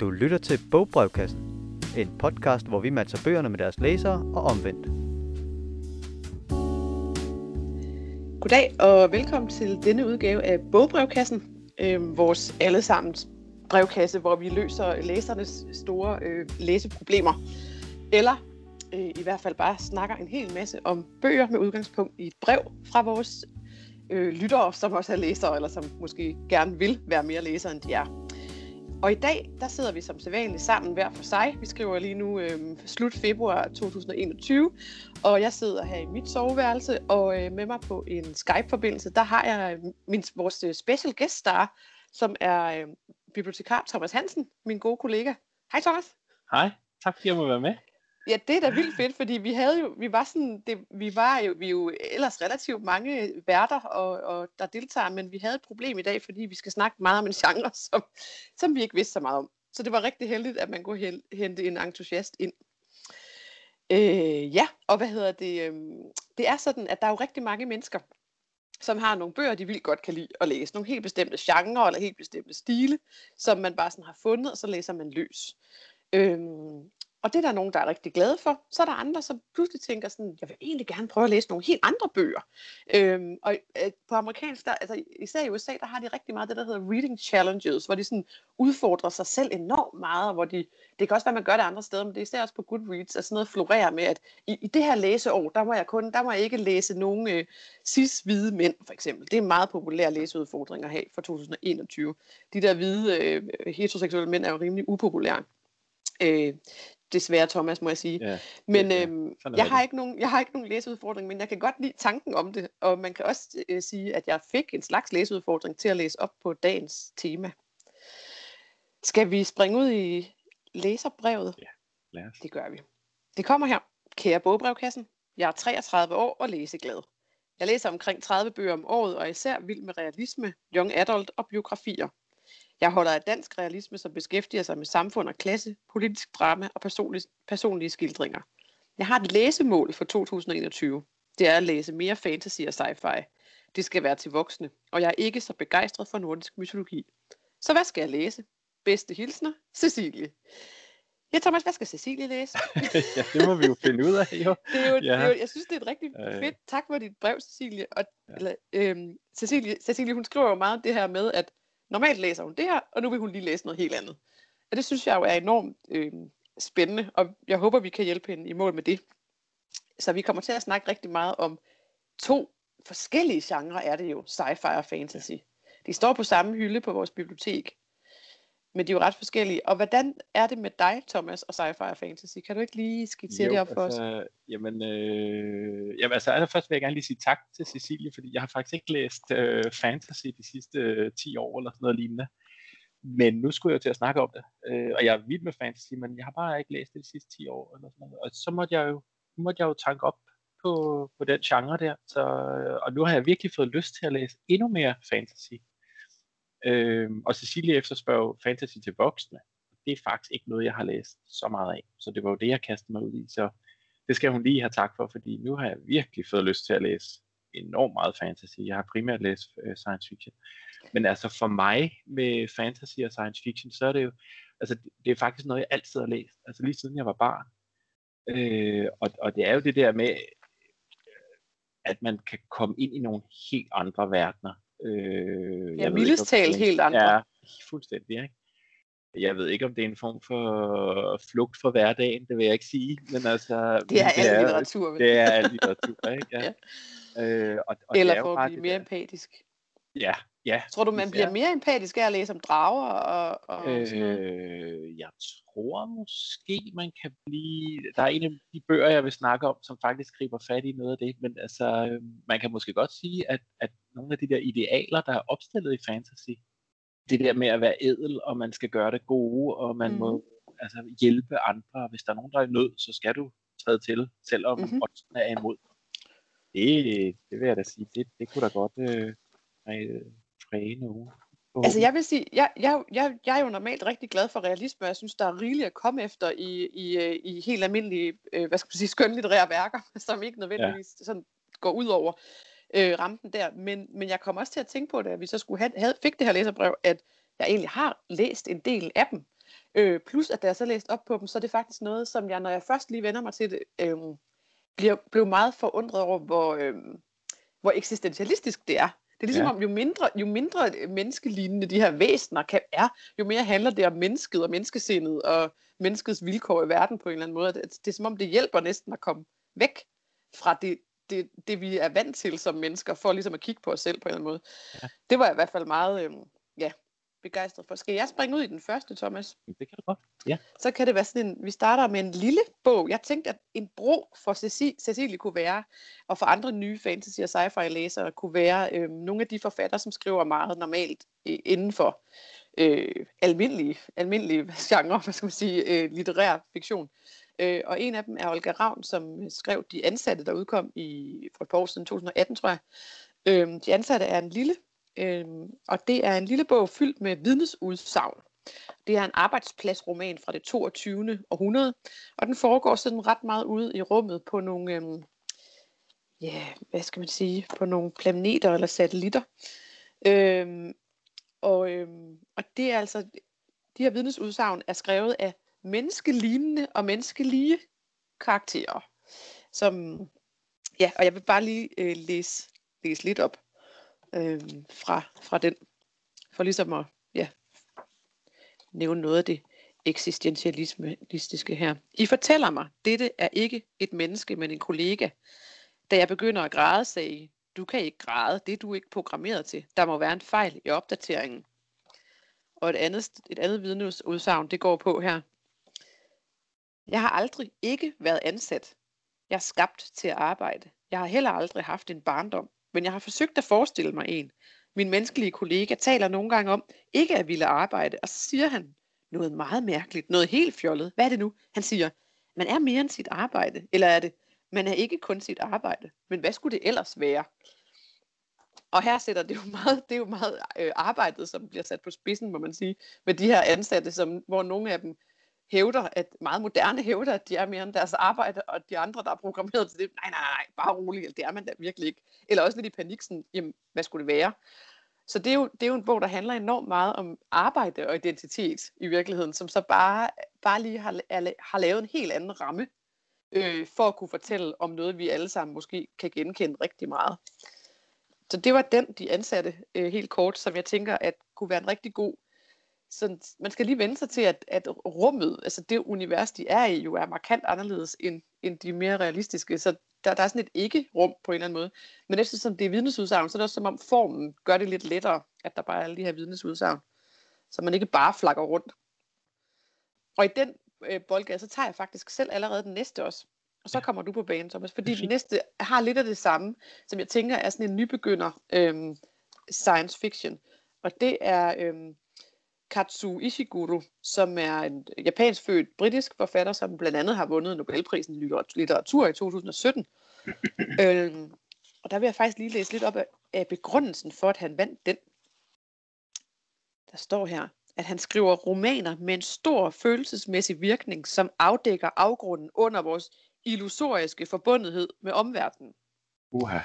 Du lytter til Bogbrevkassen, en podcast, hvor vi matcher bøgerne med deres læsere og omvendt. Goddag og velkommen til denne udgave af Bogbrevkassen, vores allesammens brevkasse, hvor vi løser læsernes store læseproblemer. Eller i hvert fald bare snakker en hel masse om bøger med udgangspunkt i et brev fra vores lyttere, som også er læsere, eller som måske gerne vil være mere læsere, end de er. Og i dag, der sidder vi som sædvanligt sammen hver for sig. Vi skriver lige nu slut februar 2021, og jeg sidder her i mit soveværelse, og med mig på en Skype-forbindelse, der har jeg vores special guest star, som er bibliotekar Thomas Hansen, min gode kollega. Hej Thomas. Hej, tak fordi jeg må være med. Ja, det er da vildt fedt, fordi vi var jo ellers relativt mange værter, og der deltager, men vi havde et problem i dag, fordi vi skal snakke meget om en genre, som vi ikke vidste så meget om. Så det var rigtig heldigt, at man kunne hente en entusiast ind. Og det er sådan, at der er jo rigtig mange mennesker, som har nogle bøger, de vildt godt kan lide at læse. Nogle helt bestemte genre eller helt bestemte stile, som man bare sådan har fundet, og så læser man løs. Og det er der nogen, der er rigtig glade for. Så er der andre, som pludselig tænker sådan, jeg vil egentlig gerne prøve at læse nogle helt andre bøger. Og på amerikansk, især i USA, der har de rigtig meget det, der hedder reading challenges, hvor de sådan udfordrer sig selv enormt meget, og hvor det kan også være, man gør det andre steder, men det er især også på Goodreads, at sådan noget florerer med, at i det her læseår, der må jeg ikke læse nogen cis-hvide mænd, for eksempel. Det er meget populære læseudfordringer her for 2021. De der hvide heteroseksuelle mænd er jo rimelig upopulære. Desværre, Thomas, må jeg sige. Ja, men jeg har ikke nogen læseudfordring, men jeg kan godt lide tanken om det. Og man kan også sige, at jeg fik en slags læseudfordring til at læse op på dagens tema. Skal vi springe ud i læserbrevet? Ja, lad os. Det gør vi. Det kommer her. Kære Bogbrevkassen, jeg er 33 år og læseglad. Jeg læser omkring 30 bøger om året, og især vild med realisme, young adult og biografier. Jeg holder af dansk realisme, som beskæftiger sig med samfund og klasse, politisk drama og personlige skildringer. Jeg har et læsemål for 2021. Det er at læse mere fantasy og sci-fi. Det skal være til voksne, og jeg er ikke så begejstret for nordisk mytologi. Så hvad skal jeg læse? Bedste hilsner, Cecilie. Ja, Thomas, hvad skal Cecilie læse? Ja, det må vi jo finde ud af, jo. Jeg synes, det er et rigtig fedt. Tak for dit brev, Cecilie. Cecilie, hun skriver jo meget det her med, at normalt læser hun det her, og nu vil hun lige læse noget helt andet. Og det synes jeg jo er enormt spændende, og jeg håber, vi kan hjælpe hende i mål med det. Så vi kommer til at snakke rigtig meget om to forskellige genrer, er det jo, sci-fi og fantasy. De står på samme hylde på vores bibliotek, men de er jo ret forskellige. Og hvordan er det med dig, Thomas, og sci-fi og fantasy? Kan du ikke lige skitsere det op for os? Først vil jeg gerne lige sige tak til Cecilie, fordi jeg har faktisk ikke læst fantasy de sidste 10 år eller sådan noget lignende. Men nu skulle jeg til at snakke om det. Og jeg er vild med fantasy, men jeg har bare ikke læst det de sidste 10 år eller sådan noget. Og så måtte jeg jo tanke op på den genre der. Så, og nu har jeg virkelig fået lyst til at læse endnu mere fantasy. Og Cecilie efterspørger fantasy til voksne. Det er faktisk ikke noget, jeg har læst så meget af. Så det var jo det, jeg kastede mig ud i. Så det skal hun lige have tak for, fordi nu har jeg virkelig fået lyst til at læse enormt meget fantasy. Jeg har primært læst science fiction. Men altså for mig med fantasy og science fiction, så er det jo... Altså det er faktisk noget, jeg altid har læst. Altså lige siden jeg var barn. Og det er jo det der med, at man kan komme ind i nogle helt andre verdener. Jeg mildest talt helt andre. Ja, fuldstændig, ikke? Jeg ved ikke, om det er en form for flugt fra hverdagen, det vil jeg ikke sige, men altså... Det er al litteratur, ikke? Ja. Ja. Eller for at blive mere empatisk. Ja, ja. Tror du, man bliver mere empatisk af at læse om drager? Jeg tror måske, man kan blive... Der er en af de bøger, jeg vil snakke om, som faktisk griber fat i noget af det, men altså, man kan måske godt sige, at nogle af de der idealer, der er opstillet i fantasy, det der med at være ædel, og man skal gøre det gode, og man må altså hjælpe andre. Hvis der er nogen, der er i nød, så skal du træde til, selvom oddsene er imod. Det vil jeg da sige, det kunne da godt præge nogen. Altså jeg vil sige, jeg er jo normalt rigtig glad for realisme, og jeg synes, der er rigeligt at komme efter i helt almindelige, skønlitterære værker, som ikke nødvendigvis sådan går ud over rampen der, men jeg kom også til at tænke på det, at vi så fik det her læserbrev, at jeg egentlig har læst en del af dem, Plus at da jeg så læste op på dem, så er det faktisk noget, som jeg, når jeg først lige vender mig til det, blev meget forundret over, hvor eksistentialistisk det er. Det er ligesom om, jo mindre menneskelignende de her væsener er, jo mere handler det om mennesket og menneskesindet og menneskets vilkår i verden på en eller anden måde. Det er som om, det hjælper næsten at komme væk fra det vi er vant til som mennesker, for ligesom at kigge på os selv på en eller anden måde. Ja. Det var jeg i hvert fald meget begejstret for. Skal jeg springe ud i den første, Thomas? Det kan du godt, ja. Så kan det være sådan vi starter med en lille bog. Jeg tænkte, at en bro for Cecilie kunne være, og for andre nye fantasy- og sci-fi-læsere kunne være nogle af de forfattere, som skriver meget normalt inden for almindelige genre, hvad skal man sige, litterær fiktion. Og en af dem er Olga Ravn, som skrev De Ansatte, der udkom for et par år siden, 2018, tror jeg. De Ansatte er en lille og det er en lille bog fyldt med vidnesudsagn. Det er en arbejdspladsroman fra det 22. århundrede, og den foregår sådan ret meget ude i rummet på nogle, hvad skal man sige, på nogle planeter eller satellitter. Og det er altså, de her vidnesudsagn er skrevet af menneskelignende og menneskelige karakterer, som, ja, og jeg vil bare lige læse lidt op fra den, for ligesom at nævne noget af det eksistentialistiske her. I fortæller mig, dette er ikke et menneske, men en kollega. Da jeg begynder at græde, sagde I, du kan ikke græde, det er du ikke programmeret til. Der må være en fejl i opdateringen. Og et andet vidneudsagn, det går på her. Jeg har aldrig ikke været ansat. Jeg er skabt til at arbejde. Jeg har heller aldrig haft en barndom. Men jeg har forsøgt at forestille mig en. Min menneskelige kollega taler nogle gange om ikke at ville arbejde, og så siger han noget meget mærkeligt, noget helt fjollet. Hvad er det nu? Han siger, man er mere end sit arbejde, eller er det, man er ikke kun sit arbejde, men hvad skulle det ellers være? Og her sætter det er jo meget arbejdet, som bliver sat på spidsen, må man sige, med de her ansatte, som, hvor nogle af dem meget moderne hævder, at de er mere end deres arbejde, og de andre, der er programmeret til det, nej, bare roligt, det er man da virkelig ikke. Eller også lidt i panik, sådan, jamen, hvad skulle det være? Så det er jo en bog, der handler enormt meget om arbejde og identitet i virkeligheden, som så bare lige har lavet en helt anden ramme, for at kunne fortælle om noget, vi alle sammen måske kan genkende rigtig meget. Så det var den, De Ansatte, helt kort, som jeg tænker, at kunne være en rigtig god. Så man skal lige vende sig til, at rummet, altså det univers, de er i, jo er markant anderledes end de mere realistiske. Så der er sådan et ikke-rum på en eller anden måde. Men eftersom det er vidnesudsagn, så er det også som om formen gør det lidt lettere, at der bare er alle de her vidnesudsagn. Så man ikke bare flakker rundt. Og i den boldgade, så tager jeg faktisk selv allerede den næste også. Og så kommer du på banen, Thomas. Fordi den næste har lidt af det samme, som jeg tænker er sådan en nybegynder science fiction. Og det er Kazuo Ishiguro, som er en japansk født britisk forfatter, som blandt andet har vundet Nobelprisen i litteratur i 2017. Og der vil jeg faktisk lige læse lidt op af begrundelsen for, at han vandt den. Der står her, at han skriver romaner med en stor følelsesmæssig virkning, som afdækker afgrunden under vores illusoriske forbundethed med omverdenen. Uha.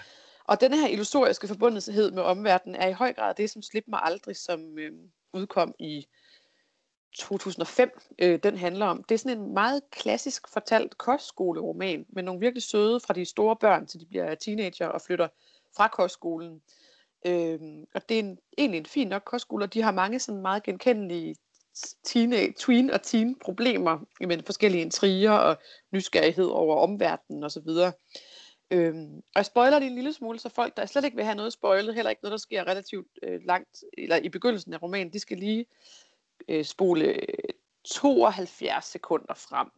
Og denne her illusoriske forbundethed med omverdenen er i høj grad det, som slipper mig aldrig, som udkom i 2005. Den handler om, det er sådan en meget klassisk fortalt kostskoleroman, med nogle virkelig søde fra de store børn, til de bliver teenager og flytter fra kostskolen. Og det er egentlig en fin nok kostskole, og de har mange sådan meget genkendelige tween problemer, med forskellige intriger og nysgerrighed over omverdenen osv. Og jeg spoiler det en lille smule, så folk, der slet ikke vil have noget spoilet, heller ikke noget, der sker relativt langt, eller i begyndelsen af romanen, de skal lige spole 72 sekunder frem,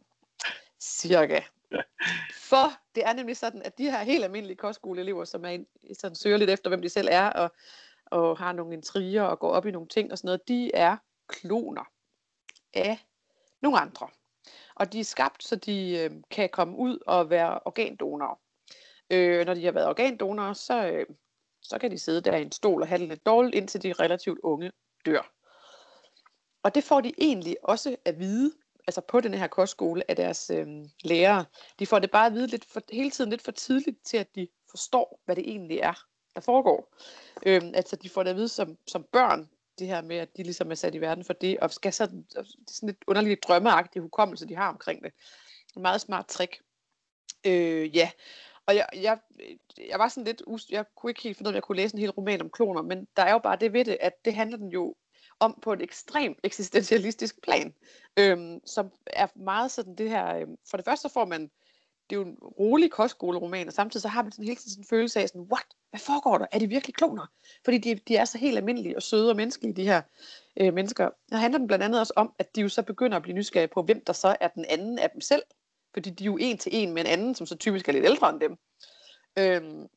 cirka. For det er nemlig sådan, at de her helt almindelige kostskoleelever, som er sådan, søger lidt efter, hvem de selv er, og har nogle intriger og går op i nogle ting og sådan noget, de er kloner af nogle andre. Og de er skabt, så de kan komme ud og være organdonorer. Når de har været organdonorer, så kan de sidde der i en stol og have det lidt dårligt, indtil de relativt unge dør. Og det får de egentlig også at vide, altså på den her kostskole af deres lærere. De får det bare at vide hele tiden lidt for tidligt til, at de forstår, hvad det egentlig er, der foregår. Altså de får det at vide som børn, det her med, at de ligesom er sat i verden for det, og skal så, det er sådan lidt underligt drømmeagtig hukommelse, de har omkring det. En meget smart trick. Ja, og jeg var sådan lidt, jeg kunne ikke helt finde ud af, om jeg kunne læse en hel roman om kloner, men der er jo bare det ved det, at det handler den jo om på et ekstremt eksistentialistisk plan, som er meget sådan det her, for det første får man, det er jo en rolig kostskoleroman, og samtidig så har man sådan hele tiden sådan en følelse af, sådan, what? Hvad foregår der? Er de virkelig kloner? Fordi de er så helt almindelige og søde og menneskelige, de her mennesker. Og handler den blandt andet også om, at de jo så begynder at blive nysgerrige på, hvem der så er den anden af dem selv. Fordi de er jo en til en med en anden, som så typisk er lidt ældre end dem.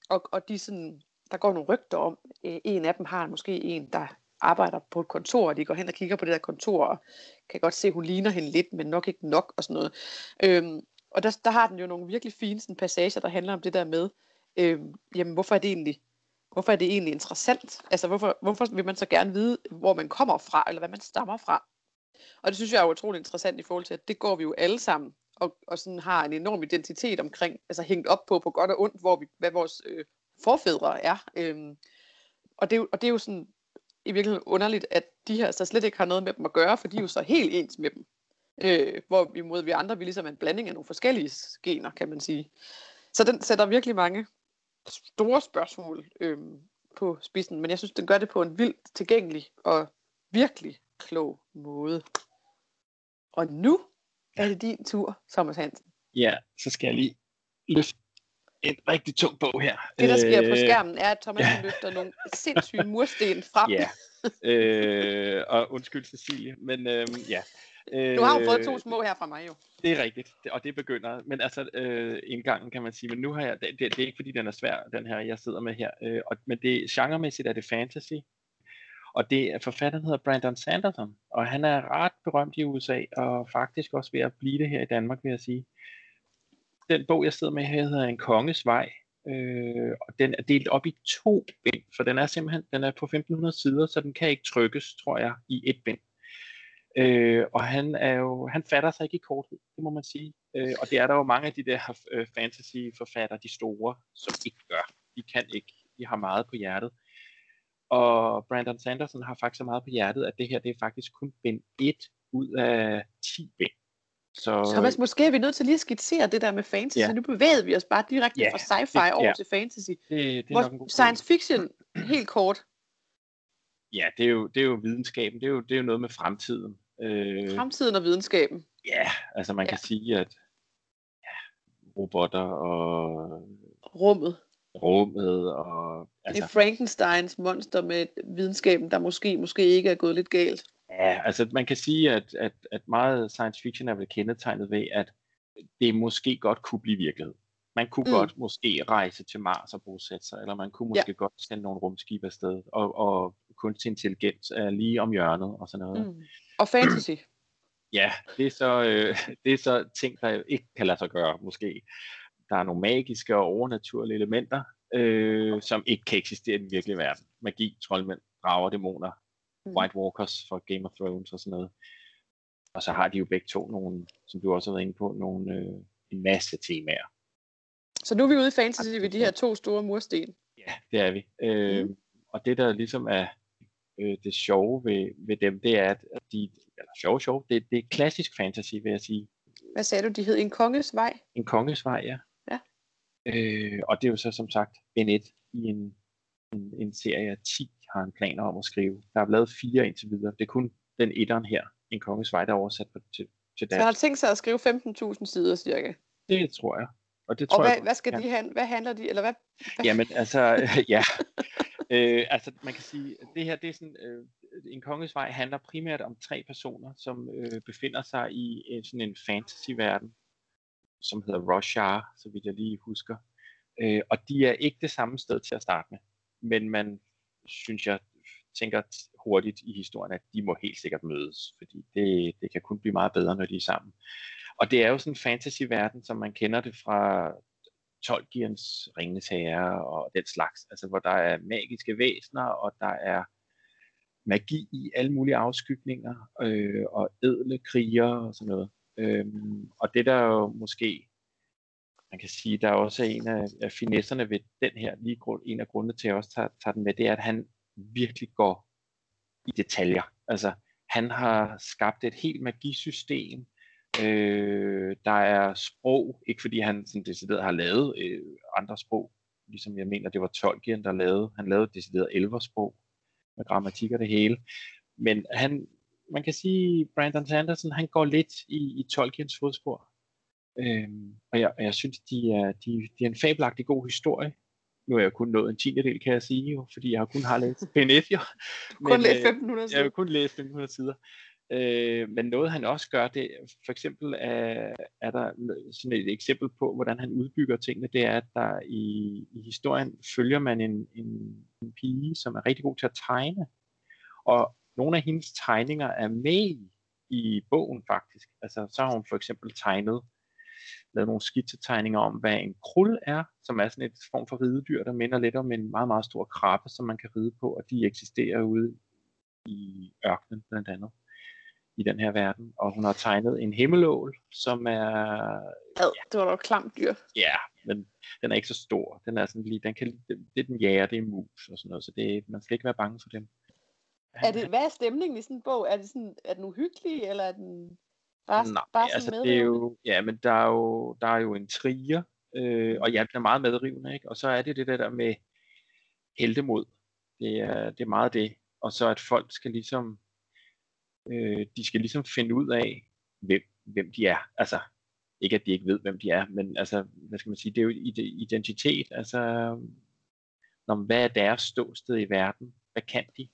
Og de sådan, der går nogle rygter om, en af dem har måske en, der arbejder på et kontor, og de går hen og kigger på det der kontor, og kan godt se, hun ligner hende lidt, men nok ikke nok, og sådan noget. Og der har den jo nogle virkelig fine sådan, passager, der handler om det der med, jamen hvorfor er det egentlig interessant? Altså hvorfor vil man så gerne vide, hvor man kommer fra, eller hvad man stammer fra? Og det synes jeg er utroligt interessant i forhold til, at det går vi jo alle sammen, og sådan har en enorm identitet omkring, altså hængt op på godt og ondt, hvad vores forfædre er. Og det er jo sådan i virkeligheden underligt, at de her så slet ikke har noget med dem at gøre, for de er jo så helt ens med dem. Hvorimod vi andre, vi ligesom er en blanding af nogle forskellige gener, kan man sige. Så den sætter virkelig mange store spørgsmål på spidsen, men jeg synes, den gør det på en vildt tilgængelig og virkelig klog måde. Og nu er det din tur, Thomas Hansen. Ja, så skal jeg lige løfte en rigtig tung bog her. Det, der sker på skærmen, er, at Thomas løfter nogle sindssyge mursten frem. Ja, og undskyld Cecilie, men ja. Du har jo fået to små her fra mig jo. Det er rigtigt, og det begynder, men altså indgangen kan man sige, men nu har jeg, det er ikke fordi den er svær, den her jeg sidder med her, men det genremæssigt er det fantasy, og det forfatteren hedder Brandon Sanderson, og han er ret berømt i USA, og faktisk også ved at blive det her i Danmark, vil jeg sige. Den bog jeg sidder med her hedder En Konges Vej, og den er delt op i 2 bind, for den er simpelthen, den er på 1500 sider, så den kan ikke trykkes, tror jeg, i et bind. Og han fatter sig ikke i korthed, det må man sige. Og det er der jo mange af de der fantasyforfattere, de store, som ikke gør. De kan ikke, de har meget på hjertet. Og Brandon Sanderson har faktisk så meget på hjertet, at det her, det er faktisk kun bind 1 ud af 10 bind. Så måske er vi nødt til lige at skitsere det der med fantasy. Ja. Nu bevæger vi os bare direkte fra sci-fi over til fantasy. Det er nok en god science fiction, helt kort. Ja, det er jo videnskaben. Det er jo noget med fremtiden. Fremtiden og videnskaben. Ja, altså man kan sige, at robotter og rummet og altså, det er Frankensteins monster med videnskaben, der måske ikke er gået lidt galt. Ja, altså man kan sige, at meget science fiction er vel kendetegnet ved, at det måske godt kunne blive virkelighed. Man kunne godt måske rejse til Mars og bosætte sig, eller man kunne måske godt sende nogle rumskib afsted, og kunstig intelligens er lige om hjørnet og sådan noget. Og fantasy. Ja, det er så ting, der ikke kan lade sig gøre, måske. Der er nogle magiske og overnaturlige elementer, som ikke kan eksistere i den virkelige verden. Magi, troldmænd, drager, dæmoner, White Walkers fra Game of Thrones og sådan noget. Og så har de jo begge to nogle, som du også har været inde på, en masse temaer. Så nu er vi ude i fantasy ved de her 2 store mursten. Ja, det er vi. Og det, der ligesom er det sjove ved dem, det er, at det er klassisk fantasy, vil jeg sige. Hvad sagde du, de hed? En Konges Vej? En Konges Vej, ja. Og det er jo så som sagt bind 1 i en serie af 10, har han planer om at skrive. Der er lavet 4 indtil videre. Det er kun den etteren her, En Konges Vej, der er oversat til dansk. Så har tænkt sig at skrive 15.000 sider cirka? Det tror jeg. Hvad handler de, eller hvad? Jamen, altså, altså, man kan sige, at det her, det er sådan, En Konges Vej handler primært om 3 personer, som befinder sig i sådan en fantasy-verden, som hedder Roshar, så vidt jeg lige husker. Og de er ikke det samme sted til at starte med, men man, synes jeg, tænker hurtigt i historien, at de må helt sikkert mødes, fordi det kan kun blive meget bedre, når de er sammen. Og det er jo sådan en fantasy-verden, som man kender det fra Tolkiens Ringenes Herre og den slags, altså hvor der er magiske væsener, og der er magi i alle mulige afskygninger, og ædle kriger og sådan noget. Og det der jo måske, man kan sige, der er også en af finesserne ved den her, en af grundene til, at jeg også tager den med, det er, at han virkelig går i detaljer. Altså, han har skabt et helt magisystem. Der er sprog, ikke fordi han sådan decideret har lavet andre sprog, ligesom jeg mener, det var Tolkien, der lavede. Han lavede decideret elversprog med grammatik og det hele. Men han, man kan sige, Brandon Sanderson, han går lidt i Tolkiens fodspor. Og jeg synes, de er en fabelagtig god historie. Nu har jeg kun nået en tiendedel, kan jeg sige jo, fordi jeg kun har læst PNF'er. Kun læst 1500 sider. Jeg har kun læst 1500 sider. Men noget han også gør, det for eksempel er der sådan et eksempel på, hvordan han udbygger tingene, det er, at der i historien følger man en pige, som er rigtig god til at tegne. Og nogle af hendes tegninger er med i bogen faktisk. Altså så har hun for eksempel lavet nogle skitsetegninger om, hvad en krul er, som er sådan et form for ridedyr, der minder lidt om en meget, meget stor krabbe, som man kan ride på, og de eksisterer ude i ørkenen blandt andet, i den her verden. Og hun har tegnet en himmelål, som er... det var da et klamt dyr. Ja, men den er ikke så stor. Den er sådan lige, det er den jæger, det er mus og sådan noget, så det, man skal ikke være bange for dem. Hvad er stemningen i sådan en bog? Er den uhyggelig, eller er den... Nej, altså det er jo, ja, men der er jo en trier, og ja, den er meget medrivende, ikke? Og så er det det der med heltemod, det er meget det, og så at folk skal ligesom, finde ud af, hvem de er, altså ikke at de ikke ved, hvem de er, men altså, hvad skal man sige, det er jo identitet, altså, hvad er deres ståsted i verden, hvad kan de,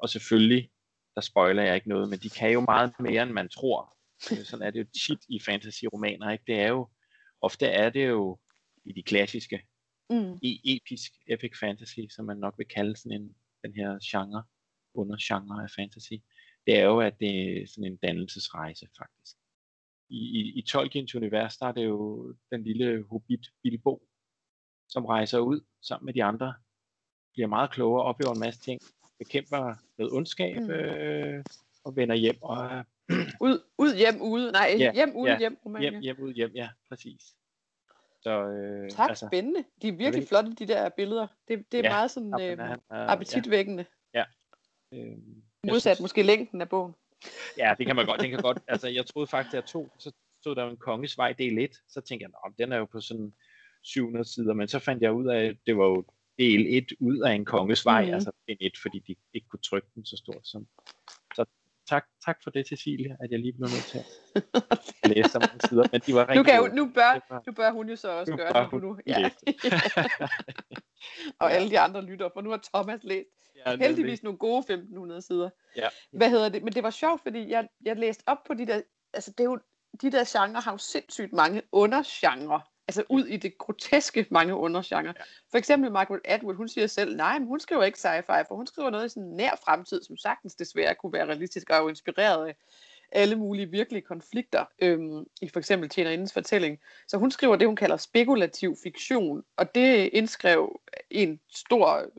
og selvfølgelig, der spoiler jeg ikke noget, men de kan jo meget mere, end man tror. Sådan er det jo tit i fantasy-romaner, ikke? Ofte er det jo i de klassiske, episk, epic fantasy, som man nok vil kalde sådan den her genre, undergenre af fantasy. Det er jo, at det er sådan en dannelsesrejse, faktisk. I Tolkiens univers, der er det jo den lille hobbit Bilbo, som rejser ud sammen med de andre, bliver meget klogere, oplever en masse ting, bekæmper med ondskab, og vender hjem og... ud, hjem, ude. Nej, ja, hjem, ude, ja, hjem, Romania. Hjem, ude, hjem, ja, præcis. Så, tak, altså, spændende. De er virkelig flotte, de der billeder. Det er ja, meget sådan appetitvækkende. Ja. Modsat måske længden af bogen. Ja, det kan man godt. Den kan godt. Altså, jeg troede faktisk, at jeg tog, så stod der En Konges Vej del 1, så tænkte jeg, den er jo på sådan 700 sider, men så fandt jeg ud af, at det var jo del 1 ud af En Konges Vej, altså del 1, fordi de ikke kunne trykke den så stort som. Så tak for det, Cecilie, at jeg lige blev nødt til at læse så mange sider, men de var rigtig... Nu bør hun jo så også gøre det nu. Ja. Og alle de andre lytter, for nu har Thomas læst heldigvis nogle gode 1500 sider. Ja. Hvad hedder det? Men det var sjovt, fordi jeg læste op på de der... Altså, det er jo, de der genre har jo sindssygt mange undergenre. Altså ud i det groteske mange undergenre. Ja. For eksempel Margaret Atwood, hun siger selv, nej, men hun skriver ikke sci-fi, for hun skriver noget i sådan nær fremtid, som sagtens desværre kunne være realistisk og er jo inspireret af alle mulige virkelige konflikter, i for eksempel Tjener Indens Fortælling. Så hun skriver det, hun kalder spekulativ fiktion, og det indskrev en stor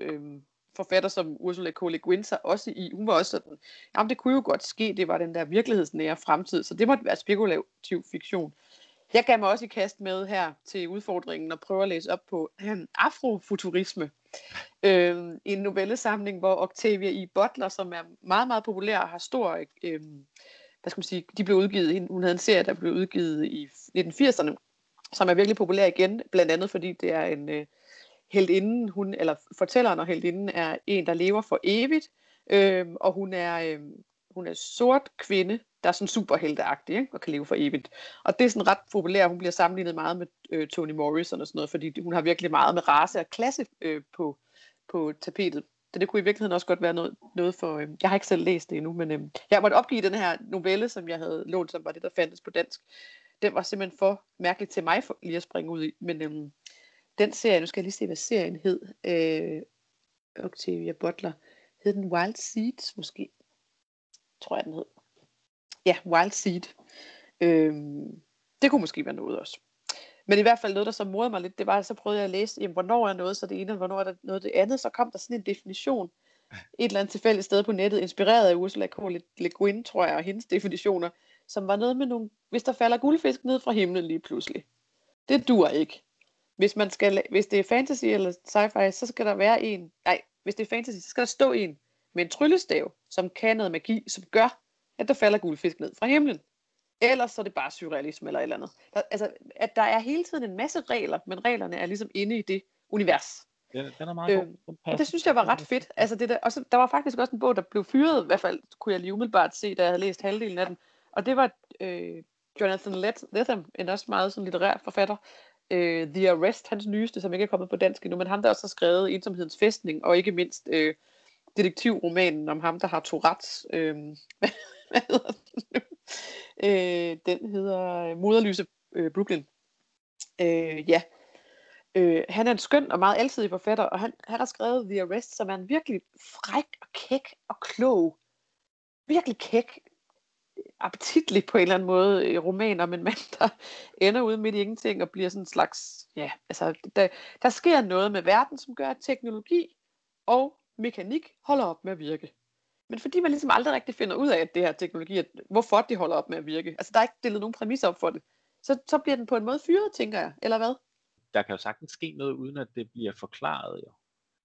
forfatter som Ursula K. Le Guin sig også i. Hun var også sådan, jamen det kunne jo godt ske, det var den der virkelighedsnære fremtid, så det måtte være spekulativ fiktion. Jeg gav mig også i kast med her til udfordringen og prøve at læse op på Afrofuturisme. En novellesamling, hvor Octavia E. Butler, som er meget, meget populær og har stor... hvad skal man sige? De blev udgivet, hun havde en serie, der blev udgivet i 1980'erne, som er virkelig populær igen, blandt andet fordi det er en heltinde, fortælleren og heltinden er en, der lever for evigt, og hun er sort kvinde, der er sådan superhelteagtig, ikke? Og kan leve for evigt. Og det er sådan ret populær, hun bliver sammenlignet meget med Toni Morrison og sådan noget, fordi hun har virkelig meget med race og klasse på tapetet. Så det kunne i virkeligheden også godt være noget for... Jeg har ikke selv læst det endnu, men jeg måtte opgive den her novelle, som jeg havde lånt, som var det, der fandtes på dansk. Den var simpelthen for mærkelig til mig for lige at springe ud i. Men den serie, nu skal jeg lige se, hvad serien hed. Octavia Butler. Hed den Wild Seeds måske? Tror jeg, den hed. Ja, Wild Seed. Det kunne måske være noget også. Men i hvert fald noget, der så modede mig lidt, det var, at så prøvede jeg at læse, jamen, hvornår er noget så det ene, og hvornår er der noget det andet. Så kom der sådan en definition, et eller andet tilfældigt sted på nettet, inspireret af Ursula K. Le Guin, tror jeg, og hendes definitioner, som var noget med nogle, hvis der falder guldfisk ned fra himlen lige pludselig. Det dur ikke. Hvis det er fantasy eller sci-fi, så skal der være en, nej, hvis det er fantasy, så skal der stå en med en tryllestav, som kan noget magi, som gør, at der falder guldfisk ned fra himlen. Ellers så er det bare surrealisme eller et eller andet. Altså, at der er hele tiden en masse regler, men reglerne er ligesom inde i det univers. Den er meget god. Og det synes jeg var ret fedt. Altså, det der, og så, der var faktisk også en bog, der blev fyret, i hvert fald kunne jeg lige umiddelbart se, da jeg havde læst halvdelen af den. Og det var Jonathan Lethem, en også meget sådan litterær forfatter. The Arrest, hans nyeste, som ikke er kommet på dansk endnu, men ham, der også har skrevet Ensomhedens fæstning, og ikke mindst detektivromanen om ham, der har Tourettes. Hvad hedder den nu? Den hedder Moderlyse Brooklyn. Ja. Han er en skøn og meget alsidig forfatter, og han har skrevet The Arrest, som er en virkelig fræk og kæk og klog, virkelig kæk, appetitlig på en eller anden måde roman om en mand, der ender ude midt i ingenting og bliver sådan en slags, ja, altså der sker noget med verden, som gør, at teknologi og mekanik holder op med at virke. Men fordi man ligesom aldrig rigtig finder ud af, at det her teknologi, at hvorfor det holder op med at virke, altså der er ikke stillet nogen præmisser op for det, så bliver den på en måde fyret, tænker jeg, eller hvad? Der kan jo sagtens ske noget, uden at det bliver forklaret, jo.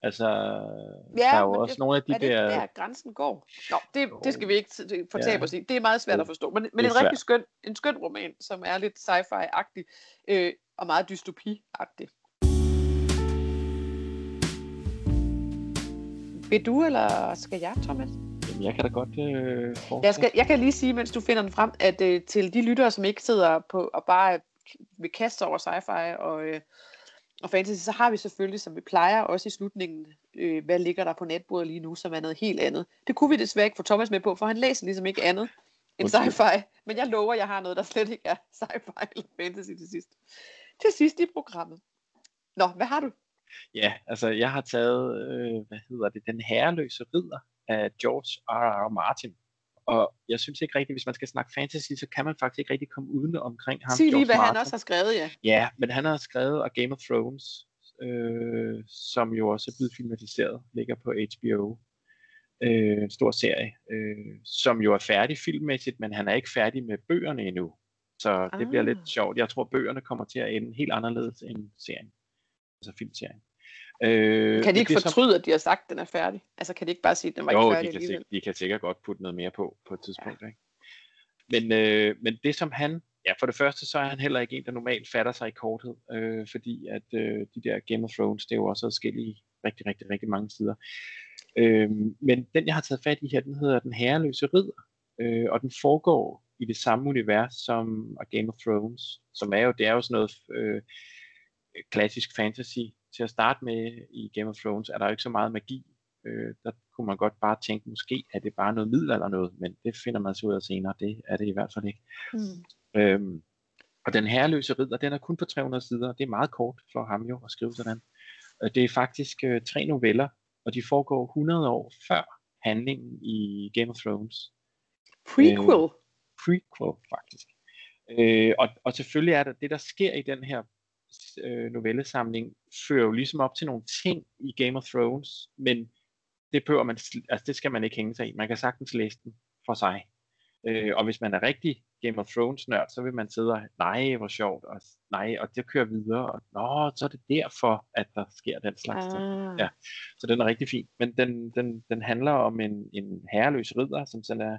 Altså, ja, der er jo også det, nogle af de der... Ja, grænsen går. Nå, det skal vi ikke fortabe os i. Det er meget svært at forstå. Men en rigtig skøn roman, som er lidt sci-fi-agtig, og meget dystopi-agtig. Vil du, eller skal jeg, Thomas? Jamen, jeg kan da godt forstå. Jeg kan lige sige, mens du finder den frem, at til de lyttere, som ikke sidder på og bare... vi kaster over sci-fi og fantasy, så har vi selvfølgelig, som vi plejer, også i slutningen, hvad ligger der på netbordet lige nu, som er noget helt andet. Det kunne vi desværre ikke få Thomas med på, for han læser ligesom ikke andet end sci-fi. Men jeg lover, jeg har noget, der slet ikke er sci-fi eller fantasy til sidst. Til sidst i programmet. Nå, hvad har du? Ja, altså jeg har taget, Den herreløse ridder af George R.R. Martin. Og jeg synes ikke rigtigt, hvis man skal snakke fantasy, så kan man faktisk ikke rigtig komme uden omkring ham. Sig lige, George hvad Martin. Han også har skrevet, ja. Ja, men han har skrevet og Game of Thrones, som jo også er blevet filmatiseret, ligger på HBO. En stor serie, som jo er færdig filmmæssigt, men han er ikke færdig med bøgerne endnu. Så det bliver lidt sjovt. Jeg tror, bøgerne kommer til at ende helt anderledes end serien. Altså filmserien. Kan de ikke fortryde, at de har sagt, at den er færdig? Altså kan de ikke bare sige, at den var ikke færdig alligevel? Jo, de kan sikkert godt putte noget mere på et tidspunkt. Ja. Ikke? Men det som han... Ja, for det første, så er han heller ikke en, der normalt fatter sig i korthed. Fordi at de der Game of Thrones, det er jo også forskellige rigtig, rigtig, rigtig mange sider. Men den, jeg har taget fat i her, den hedder Den herreløse ridder. Og den foregår i det samme univers som Game of Thrones. Som er jo, det er jo sådan noget klassisk fantasy. Til at starte med i Game of Thrones er der jo ikke så meget magi. Der kunne man godt bare tænke, måske er det bare noget middelalder eller noget, men det finder man så ud af senere. Det er det i hvert fald ikke. Mm. Og Den herreløse ridder, den er kun på 300 sider. Det er meget kort for ham jo at skrive sådan. Det er faktisk 3 noveller, og de foregår 100 år før handlingen i Game of Thrones. Prequel faktisk. Og selvfølgelig er det der sker i den her novellesamling, fører jo ligesom op til nogle ting i Game of Thrones, men det behøver man, altså det skal man ikke hænge sig i. Man kan sagtens læse den for sig. Og hvis man er rigtig Game of Thrones-nørd, så vil man sidde og, nej, hvor sjovt, og nej, og det kører videre, og nå, så er det derfor, at der sker den slags ting. Ja, så den er rigtig fin. Men den handler om en herreløs ridder, som sådan er,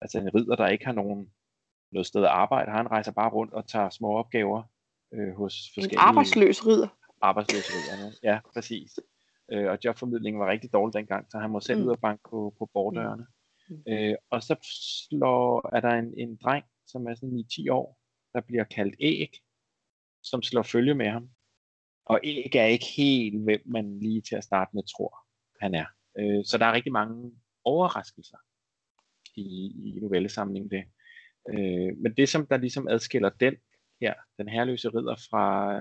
altså en ridder, der ikke har noget sted at arbejde. Han rejser bare rundt og tager små opgaver hos forskellige... En arbejdsløs ridder. Arbejdsløs ridder, ja, præcis. Og jobformidlingen var rigtig dårlig dengang, så han må selv ud og banke på bordørene. Og så er der en dreng, som er sådan i 10 år, der bliver kaldt æg, som slår følge med ham. Og æg er ikke helt, hvem man lige til at starte med tror, han er. Så der er rigtig mange overraskelser i novellesamlingen. Det. Men det, som der ligesom adskiller den, her, Den herreløse ridder fra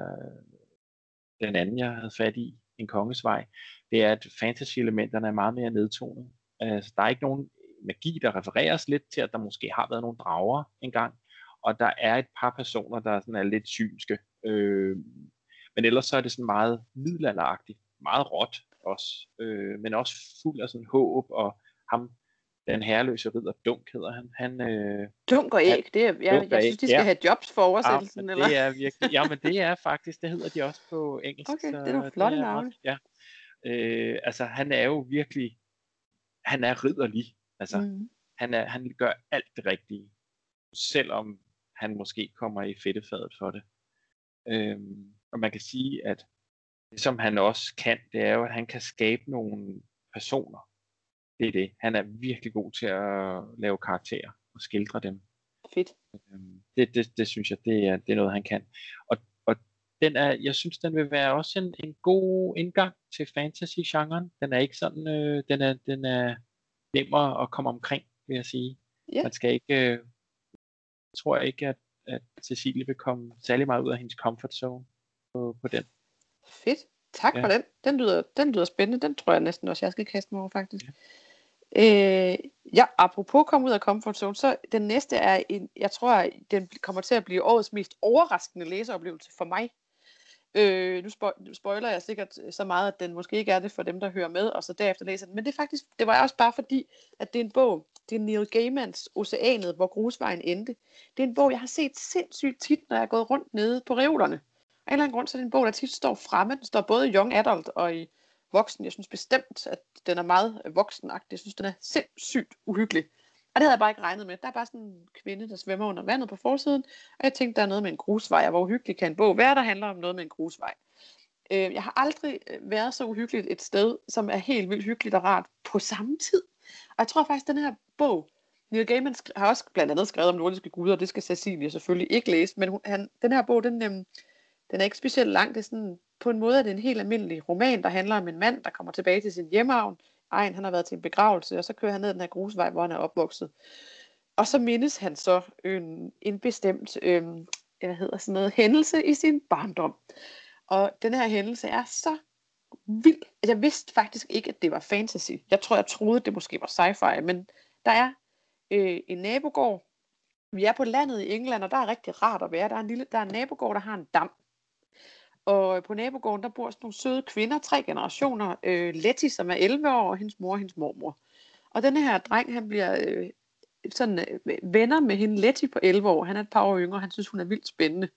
den anden, jeg havde fat i, En Konges Vej, det er, at fantasy-elementerne er meget mere nedtonet. Altså, der er ikke nogen magi, der refereres lidt til, at der måske har været nogle drager engang, og der er et par personer, der sådan er lidt synske. Men ellers så er det sådan meget middelalderagtigt, meget råt også, men også fuld af sådan håb, og ham, Den herreløse ridder, Dunk hedder han. Dunk og æg, jeg synes, de skal have jobs for oversættelsen, eller? Det er virkelig, ja, men det er faktisk, det hedder de også på engelsk. Okay, så det er nogle flotte navne. Ja. Altså, han er jo virkelig, han er ridderlig. Altså, han gør alt det rigtige, selvom han måske kommer i fedtefadet for det. Og man kan sige, at det som han også kan, det er jo, at han kan skabe nogle personer. Det er det. Han er virkelig god til at lave karakterer og skildre dem. Fedt. Det synes jeg, det er noget, han kan. Og den er, jeg synes, den vil være også en god indgang til fantasy-genren. Den er ikke sådan, den er nemmere at komme omkring, vil jeg sige. Yeah. Man skal ikke, jeg tror ikke, at Cecilie vil komme særlig meget ud af hendes comfort zone på den. Fedt. Tak for den. Den lyder spændende. Den tror jeg næsten også, jeg skal kaste mig over, faktisk. Ja. Apropos komme ud af comfort zone, så den næste er jeg tror, den kommer til at blive årets mest overraskende læseoplevelse for mig. Nu spoiler jeg sikkert så meget, at den måske ikke er det for dem, der hører med, og så derefter læser den. Men det var også bare fordi, at det er en bog. Det er Neil Gaimans Oceanet, hvor grusvejen endte. Det er en bog, jeg har set sindssygt tit, når jeg er gået rundt nede på reolerne. Af en eller anden grund, så er det en bog, der tit står fremme. Den står både i young adult og i voksen. Jeg synes bestemt, at den er meget voksenagtig. Jeg synes, den er sindssygt uhyggelig. Og det havde jeg bare ikke regnet med. Der er bare sådan en kvinde, der svømmer under vandet på forsiden. Og jeg tænkte, der er noget med en grusvej. Og hvor uhyggelig kan en bog være, der handler om noget med en grusvej? Jeg har aldrig været så uhyggeligt et sted, som er helt vildt hyggeligt og rart på samme tid. Og jeg tror faktisk, den her bog, Neil Gaiman har også blandt andet skrevet om nordiske guder. Det skal Cecilie selvfølgelig ikke læse. Men den her bog, den er ikke specielt lang. Det er sådan, på en måde er det en helt almindelig roman, der handler om en mand, der kommer tilbage til sin hjemmeavn. Han har været til en begravelse, og så kører han ned den her grusvej, hvor han er opvokset. Og så mindes han så en bestemt hændelse i sin barndom. Og den her hændelse er så vild. Jeg vidste faktisk ikke, at det var fantasy. Jeg tror, jeg troede, det måske var sci-fi, men der er en nabogård. Vi er på landet i England, og der er rigtig rart at være. Der er en nabogård, der har en dam. Og på nabogården, der bor sådan nogle søde kvinder, 3 generationer. Letty, som er 11 år, og hendes mor og hendes mormor. Og den her dreng, han bliver venner med hende, Letty, på 11 år. Han er et par år yngre, og han synes, hun er vildt spændende.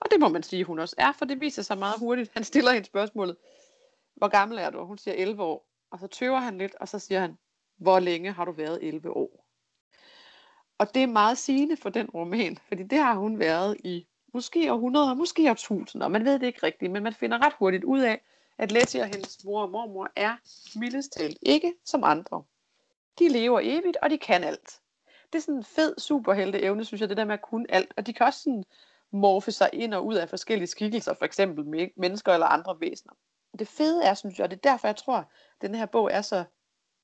Og det må man sige, hun også er, for det viser sig meget hurtigt. Han stiller hende spørgsmålet, hvor gammel er du? Hun siger 11 år. Og så tøver han lidt, og så siger han, hvor længe har du været 11 år? Og det er meget sigende for den roman, fordi det har hun været i måske århundreder, måske årtusinder, og man ved det ikke rigtigt, men man finder ret hurtigt ud af, at Letty og hendes mor og mormor er mildest talt ikke som andre. De lever evigt, og de kan alt. Det er sådan en fed superhelteevne, synes jeg, det der med at kunne alt, og de kan også sådan morfe sig ind og ud af forskellige skikkelser, for eksempel mennesker eller andre væsener. Det fede er, synes jeg, og det er derfor, jeg tror, at den her bog er så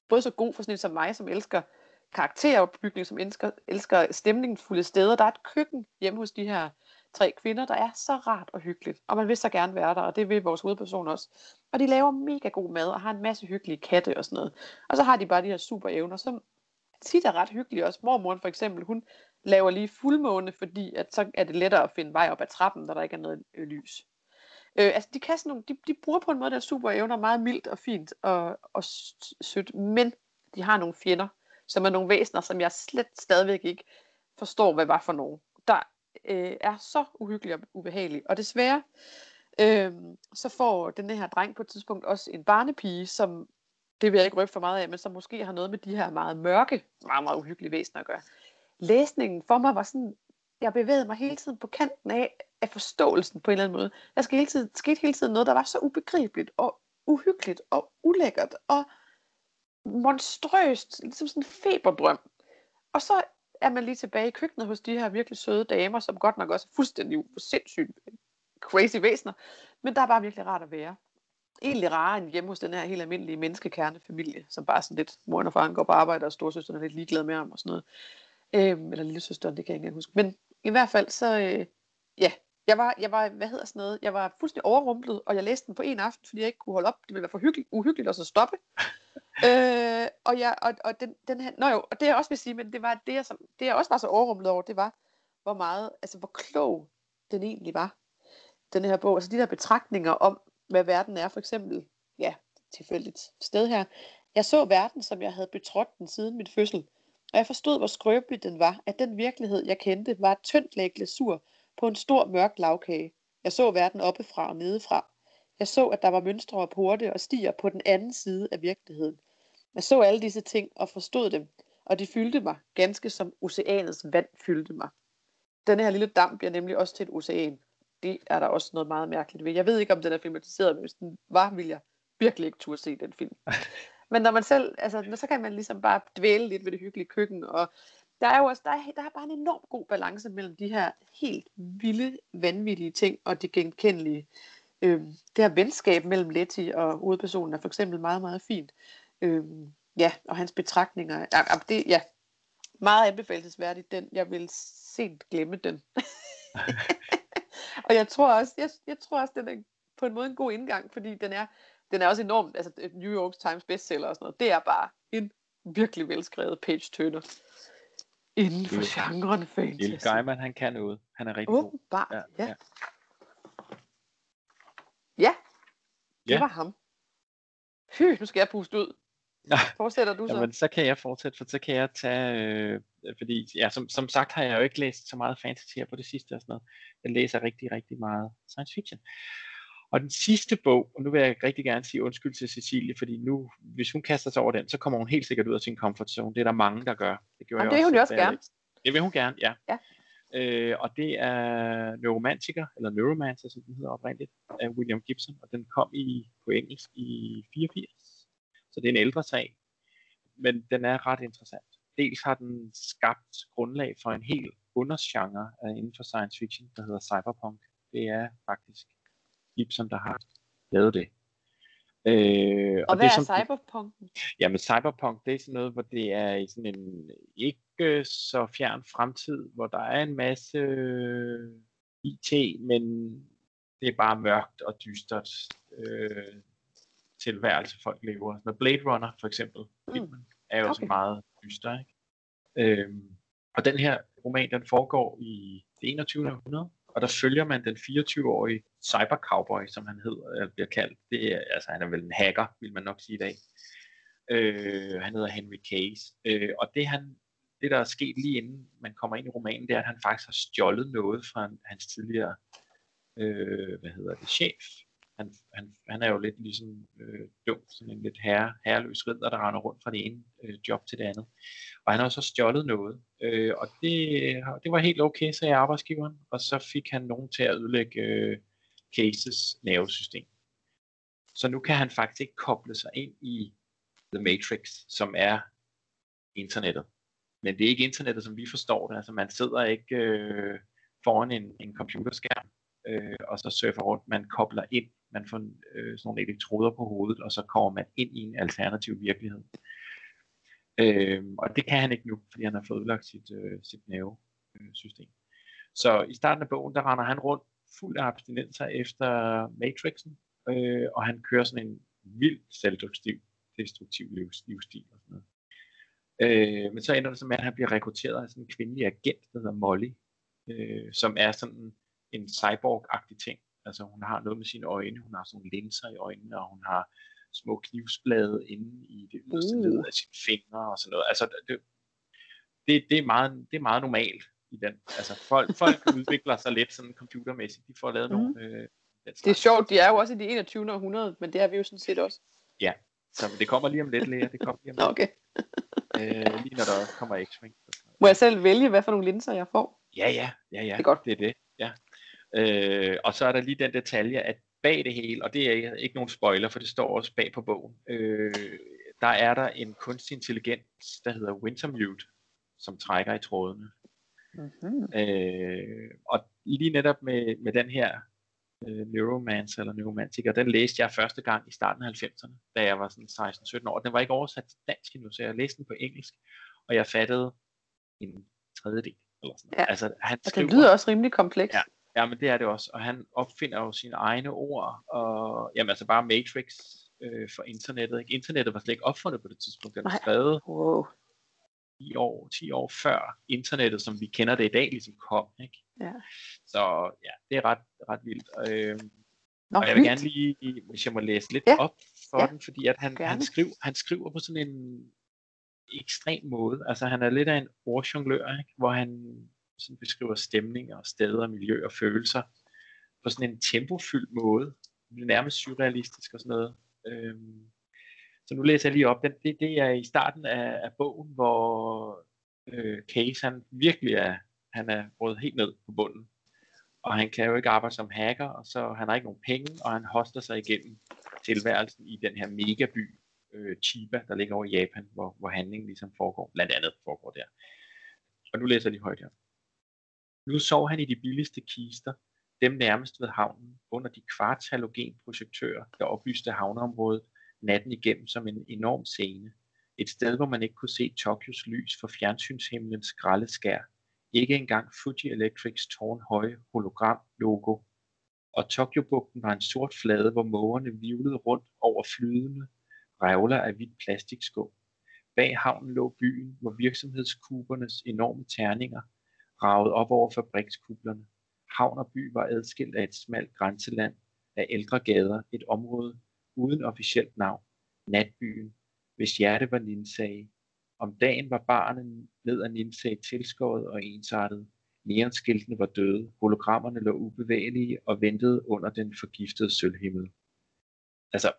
både så god for sådan en som mig, som elsker karakteropbygning, som elsker stemningsfulde steder. Der er et køkken hjemme hos de her 3 kvinder, der er så rart og hyggeligt, og man vil så gerne være der, og det vil vores hovedperson også. Og de laver mega god mad, og har en masse hyggelige katte og sådan noget. Og så har de bare de her super evner, som tit er ret hyggelige også. Mormoren for eksempel, hun laver lige fuldmåne, fordi at så er det lettere at finde vej op ad trappen, når der ikke er noget lys. De kan sådan nogle, de bruger på en måde der super evner meget mildt og fint og sødt, men de har nogle fjender, som er nogle væsener, som jeg slet stadigvæk ikke forstår, hvad var for nogen. Der er så uhyggelig og ubehagelig. Og desværre, så får den her dreng på et tidspunkt også en barnepige, som, det vil jeg ikke røbe for meget af, men som måske har noget med de her meget mørke, meget, meget uhyggelige væsener at gøre. Læsningen for mig var sådan, jeg bevægede mig hele tiden på kanten af forståelsen på en eller anden måde. Der skete hele tiden noget, der var så ubegribeligt og uhyggeligt og ulækkert og monstrøst, ligesom sådan en feberdrøm. Og så er man lige tilbage i køkkenet hos de her virkelig søde damer, som godt nok også er fuldstændig sindssygt crazy væsener, men der er bare virkelig rart at være. Egentlig rarere end hjemme hos den her helt almindelige menneskekernefamilie, som bare sådan lidt, moren og faren går på arbejde, og storsøsteren er lidt ligeglad med ham og sådan noget. Eller lillesøsteren, det kan jeg ikke huske. Men i hvert fald så, jeg var fuldstændig overrumplet, og jeg læste den på en aften, fordi jeg ikke kunne holde op. Det ville være for uhyggeligt at så stoppe. Og det jeg også vil sige, men det var det jeg også var så overrumlet over, det var hvor klog den egentlig var, den her bog. Altså de der betragtninger om, hvad verden er, for eksempel, ja, tilfældigt sted her. Jeg så verden, som jeg havde betrådt den siden min fødsel, og jeg forstod, hvor skrøbelig den var, at den virkelighed, jeg kendte, var et tyndt lag glasur på en stor mørk lavkage. Jeg så verden oppefra og nedefra. Jeg så, at der var mønstre og porte og stier på den anden side af virkeligheden. Jeg så alle disse ting og forstod dem, og de fyldte mig, ganske som oceanets vand fyldte mig. Denne her lille dam bliver nemlig også til et ocean. Det er der også noget meget mærkeligt ved. Jeg ved ikke, om den er filmatiseret, men hvis den var, ville jeg virkelig ikke turde se den film. Men når man selv, altså, så kan man ligesom bare dvæle lidt ved det hyggelige køkken, og der er jo også, der er bare en enorm god balance mellem de her helt vilde, vanvittige ting og de genkendelige. Det her venskab mellem Letty og hovedpersonen er for eksempel meget, meget fint. Ja, og hans betragtninger. Det, ja, meget anbefalesværdigt den. Jeg vil sent glemme den. Og jeg tror også, den er på en måde en god indgang, fordi den er også enormt, altså New York Times bestseller og sådan noget. Det er bare en virkelig velskrevet page-turner inden for genren fantasy. Neil Gaiman, han kan noget. Han er rigtig god. Ja. Ja, det var ham. Nu skal jeg puste ud. Fortsætter du så? Jamen, så kan jeg fortsætte, for så kan jeg tage... fordi, ja, som sagt har jeg jo ikke læst så meget fantasy her på det sidste og sådan noget. Jeg læser rigtig, rigtig meget science fiction. Og den sidste bog, og nu vil jeg rigtig gerne sige undskyld til Cecilie, fordi nu, hvis hun kaster sig over den, så kommer hun helt sikkert ud af sin comfort zone. Det er der mange, der gør. Det vil hun jo også gerne. Det vil hun gerne, ja. Og det er Neuromancer, som den hedder oprindeligt, af William Gibson, og den kom på engelsk i 84. Så det er en ældre sag, men den er ret interessant. Dels har den skabt grundlag for en hel undergenre inden for science fiction, der hedder cyberpunk. Det er faktisk Gibson, der har lavet det. Og hvad det, er cyberpunken? Jamen cyberpunk, det er sådan noget, hvor det er i sådan en ikke så fjern fremtid, hvor der er en masse IT, men det er bare mørkt og dystert tilværelse, folk lever. Når Blade Runner for eksempel, filmen, er jo så meget dyster, ikke? Og den her roman, den foregår i det 21. århundrede, og der følger man den 24-årige cybercowboy, som han bliver kaldt. Det er, altså, han er vel en hacker, vil man nok sige i dag. Han hedder Henry Case. Og det, der er sket lige inden man kommer ind i romanen, det er, at han faktisk har stjålet noget fra hans tidligere chef. Han er jo lidt ligesom Dunk, sådan en lidt herreløs ridder, der render rundt fra det ene job til det andet. Og han har så stjålet noget, og det var helt okay, sagde arbejdsgiveren, og så fik han nogen til at ødelægge Cases nervesystem. Så nu kan han faktisk ikke koble sig ind i The Matrix, som er internettet. Men det er ikke internettet, som vi forstår det, altså man sidder ikke foran en computerskærm, og så surfer rundt, man kobler ind, man får sådan nogle elektroder på hovedet, og så kommer man ind i en alternativ virkelighed. Og det kan han ikke nu, fordi han har fået udlagt sit nervesystem. Så i starten af bogen, der render han rundt fuld af abstinenser efter Matrixen, og han kører sådan en vild selvdestruktiv livsstil og sådan noget. Men så ender det så med, at han bliver rekrutteret af sådan en kvindelig agent, der hedder Molly, som er sådan en cyborg-agtig ting. Altså hun har noget med sine øjne, hun har sådan nogle linser i øjnene, og hun har små knivsblade inde i det yderste led af sine fingre og sådan noget. Altså det er meget normalt i den. Altså folk udvikler sig lidt sådan computermæssigt. De får lavet nogle... det er sjovt, de er jo også i det 21. århundrede, men det har vi jo sådan set også. Ja, så det kommer lige om lidt, Lea. Det kommer lige om lidt. Okay. Lige når der kommer X-Wing. Må jeg selv vælge, hvad for nogle linser jeg får? Ja. Det er godt. Det er det, ja. Og så er der lige den detalje, at bag det hele, og det er ikke nogen spoiler, for det står også bag på bogen, der er en kunstig intelligens, der hedder Wintermute, som trækker i trådene. Mm-hmm. Og lige netop med den her neuromantiker, den læste jeg første gang i starten af 90'erne, da jeg var sådan 16-17 år. Den var ikke oversat til dansk endnu, så jeg læste den på engelsk, og jeg fattede en tredjedel. Eller sådan. Ja. Altså, det lyder også rimelig kompleks. Ja, men det er det også, og han opfinder jo sine egne ord, og jamen altså bare Matrix for internettet, ikke? Internettet var slet ikke opfundet på det tidspunkt, den var skrevet 10 år før internettet, som vi kender det i dag, ligesom kom, ikke? Ja. Så ja, det er ret vildt. Og jeg vil gerne lige, hvis jeg må læse lidt op for den, fordi at han skriver på sådan en ekstrem måde, altså han er lidt af en ordjonglør, ikke? Hvor han sådan beskriver stemninger, steder, miljø og følelser på sådan en tempofyldt måde. Det er nærmest surrealistisk og sådan noget. Så nu læser jeg lige op. Det er i starten af bogen, hvor Case han virkelig er rød helt ned på bunden. Og han kan jo ikke arbejde som hacker, og så han har ikke nogen penge, og han hoster sig igennem tilværelsen i den her megaby Chiba, der ligger over i Japan, hvor handlingen ligesom foregår, blandt andet foregår der. Og nu læser jeg lige højt her. Nu sov han i de billigste kister, dem nærmest ved havnen, under de kvartshalogenprojektører, der oplyste havneområdet natten igennem som en enorm scene. Et sted, hvor man ikke kunne se Tokyos lys for fjernsynshimmelens grelle skær. Ikke engang Fuji Electrics tårnhøje hologram-logo. Og Tokyo-bugten var en sort flade, hvor mågerne hvirvlede rundt over flydende revler af hvidt plastikskum. Bag havnen lå byen, hvor virksomhedskubernes enorme terninger ragede op over fabrikskublerne. Havn og by var adskilt af et smalt grænseland af ældre gader, et område uden officielt navn, natbyen, hvis hjerte var Ninsei. Om dagen var barnen ned ad Ninsei tilskåret og ensartet. Neonskiltene var døde, hologrammerne lå ubevægelige og ventede under den forgiftede sølvhimmel. Altså,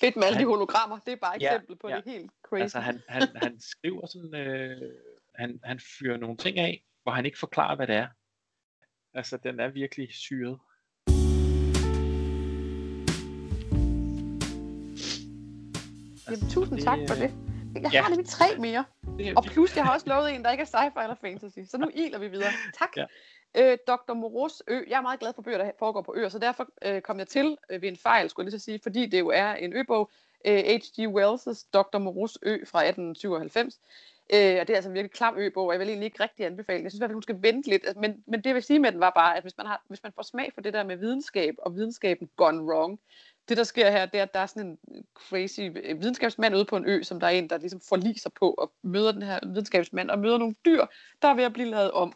fedt med alle de hologrammer, det er bare et eksempel på det helt crazy. Altså han skriver sådan, han fyrer nogle ting af, hvor han ikke forklarer, hvad det er. Altså, den er virkelig syret. Jamen, tusind tak for det. Jeg har nemlig 3 mere. Og plus, jeg har også lovet en, der ikke er sci-fi eller fantasy. Så nu iler vi videre. Tak. Ja. Dr. Moreaus Ø. Jeg er meget glad for bøger, der foregår på øer, så derfor kom jeg til ved en fejl, skulle jeg lige så sige, fordi det jo er en øbog. H.G. Wells' Dr. Moreaus Ø fra 1897. Og det er altså en virkelig klam øbog, og jeg vil egentlig ikke rigtig anbefale. Jeg synes i hvert fald, hun skal vente lidt. Men det jeg vil sige med den var bare, at hvis man får smag for det der med videnskab, og videnskaben gone wrong, det der sker her, det er, at der er sådan en crazy videnskabsmand ude på en ø, som der er en, der ligesom forliser på, og møder den her videnskabsmand, og møder nogle dyr, der er ved at blive lavet om.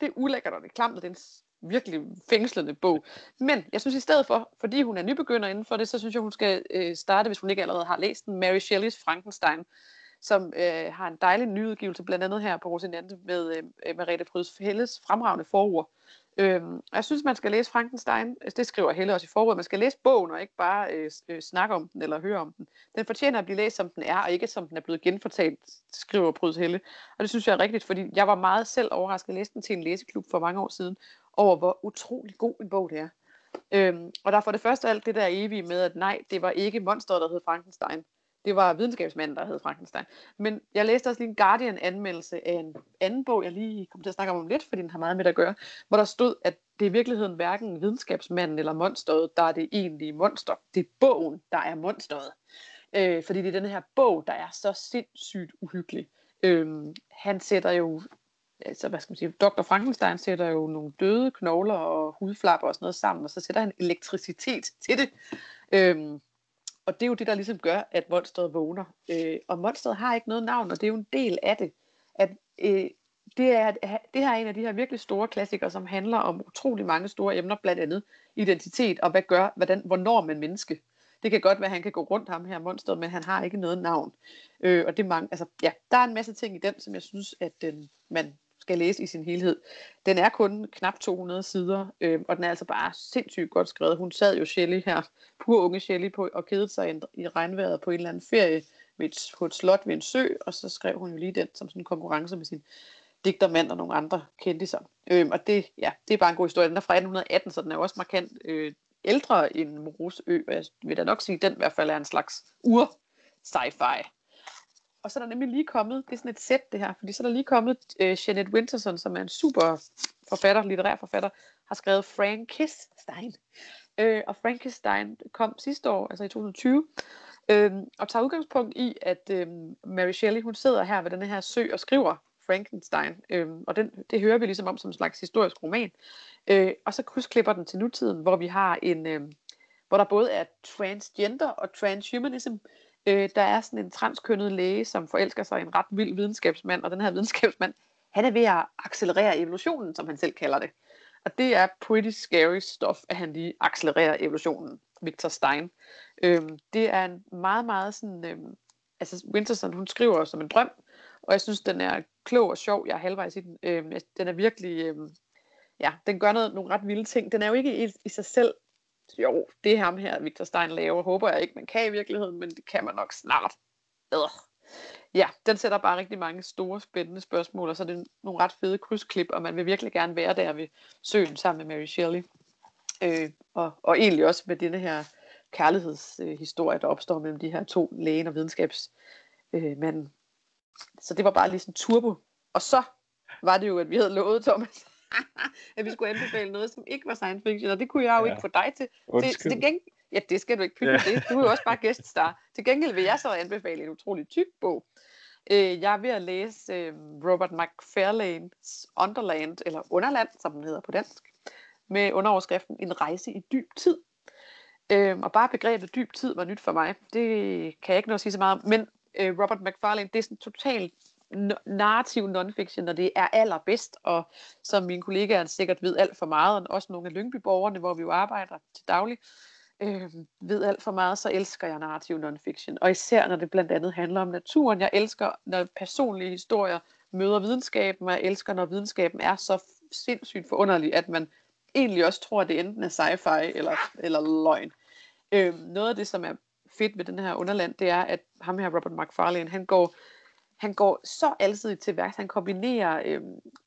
Det er ulækkert, og det er klamt, og det er en virkelig fængslende bog. Men jeg synes i stedet for, fordi hun er nybegynder inden for det, så synes jeg, hun skal starte, hvis hun ikke allerede har læst den, Mary Shelleys Frankenstein, som har en dejlig nyudgivelse, blandt andet her på Rosinante, med Merete Pryds Helles fremragende forord. Jeg synes, man skal læse Frankenstein. Det skriver Helle også i forordet. Man skal læse bogen, og ikke bare snakke om den eller høre om den. Den fortjener at blive læst, som den er, og ikke som den er blevet genfortalt, skriver Pryds Helle. Og det synes jeg er rigtigt, fordi jeg var meget selv overrasket at læse den til en læseklub for mange år siden, over hvor utrolig god en bog det er. Og der for det første alt det der evige med, at nej, det var ikke monsteret, der hed Frankenstein. Det var videnskabsmanden, der hed Frankenstein. Men jeg læste også lige en Guardian-anmeldelse af en anden bog, jeg lige kommer til at snakke om lidt, fordi den har meget med at gøre, hvor der stod, at det i virkeligheden hverken videnskabsmanden eller monsteret, der er det egentlige monster. Det er bogen, der er monsteret. Fordi det er den her bog, der er så sindssygt uhyggelig. Han sætter jo, altså hvad skal man sige, Dr. Frankenstein sætter jo nogle døde knogler og hudflapper og sådan noget sammen, og så sætter han elektricitet til det. Og det er jo det, der ligesom gør, at monsteret vågner. Og monsteret har ikke noget navn, og det er jo en del af det. At, det her er en af de her virkelig store klassikere, som handler om utrolig mange store emner, blandt andet identitet, og hvornår man menneske. Det kan godt være, at han kan gå rundt ham her monsteret, men han har ikke noget navn. Og det mange, altså, ja, der er en masse ting i den, som jeg synes, at man skal læse i sin helhed. Den er kun knap 200 sider, og den er altså bare sindssygt godt skrevet. Hun sad jo Shelley her, pur unge Shelley, på, og kedede sig i regnvejret på en eller anden ferie på et slot ved en sø, og så skrev hun jo lige den som sådan en konkurrence med sin digtermand og nogle andre kendtiser. Og det, ja, det er bare en god historie. Den er fra 1818, så den er også markant ældre end Moreaus Ø, og jeg vil da nok sige, at den i hvert fald er en slags ur-sci-fi. Og så er der nemlig lige kommet, det er sådan et sæt det her, fordi så er der lige kommet Jeanette Winterson, som er en super forfatter, litterær forfatter, har skrevet Frankenstein. Og Frankenstein kom sidste år, altså i 2020, og tager udgangspunkt i, at Mary Shelley, hun sidder her ved den her sø og skriver Frankenstein. Og det hører vi ligesom om som en slags historisk roman. Og så krydsklipper den til nutiden, hvor vi har hvor der både er transgender og transhumanism. Der er sådan en transkønnet læge, som forelsker sig i en ret vild videnskabsmand, og den her videnskabsmand, han er ved at accelerere evolutionen, som han selv kalder det. Og det er pretty scary stuff, at han lige accelererer evolutionen, Victor Stein. Det er en meget, meget sådan... altså Winterson, hun skriver som en drøm, og jeg synes, den er klog og sjov. Jeg er halvvejs i den. Den er virkelig... den gør nogle ret vilde ting. Den er jo ikke i sig selv jo, det er ham her, Victor Stein laver, håber jeg ikke, man kan i virkeligheden, men det kan man nok snart. Ja, den sætter bare rigtig mange store, spændende spørgsmål, og så er det nogle ret fede krydsklip, og man vil virkelig gerne være der ved søen sammen med Mary Shelley. Og egentlig også med denne her kærlighedshistorie, der opstår mellem de her to, lægen og videnskabsmanden. Så det var bare lige sådan turbo. Og så var det jo, at vi havde lovet, Thomas, at vi skulle anbefale noget, som ikke var science fiction, og det kunne jeg jo ikke få dig til. Til gengæld, ja, det skal du ikke pytte med det. Du er jo også bare gæststar. Til gengæld vil jeg så anbefale en utrolig tyk bog. Jeg er ved at læse Robert McFarlanes Underland, eller Underland, som den hedder på dansk, med underoverskriften En rejse i dyb tid. Og bare begrebet dyb tid var nyt for mig. Det kan jeg ikke nå at sige så meget om. Men Robert McFarlane, det er sådan totalt narrativ non-fiction, og det er allerbedst, og som mine kollegaer sikkert ved alt for meget, og også nogle af Lyngby-borgerne, hvor vi jo arbejder til daglig, ved alt for meget, så elsker jeg narrativ non-fiction, og især når det blandt andet handler om naturen. Jeg elsker, når personlige historier møder videnskaben, og jeg elsker, når videnskaben er så sindssygt forunderlig, at man egentlig også tror, at det enten er sci-fi eller løgn. Noget af det, som er fedt ved den her Underland, det er, at ham her, Robert McFarlane, han går så alsidigt til værks. Han kombinerer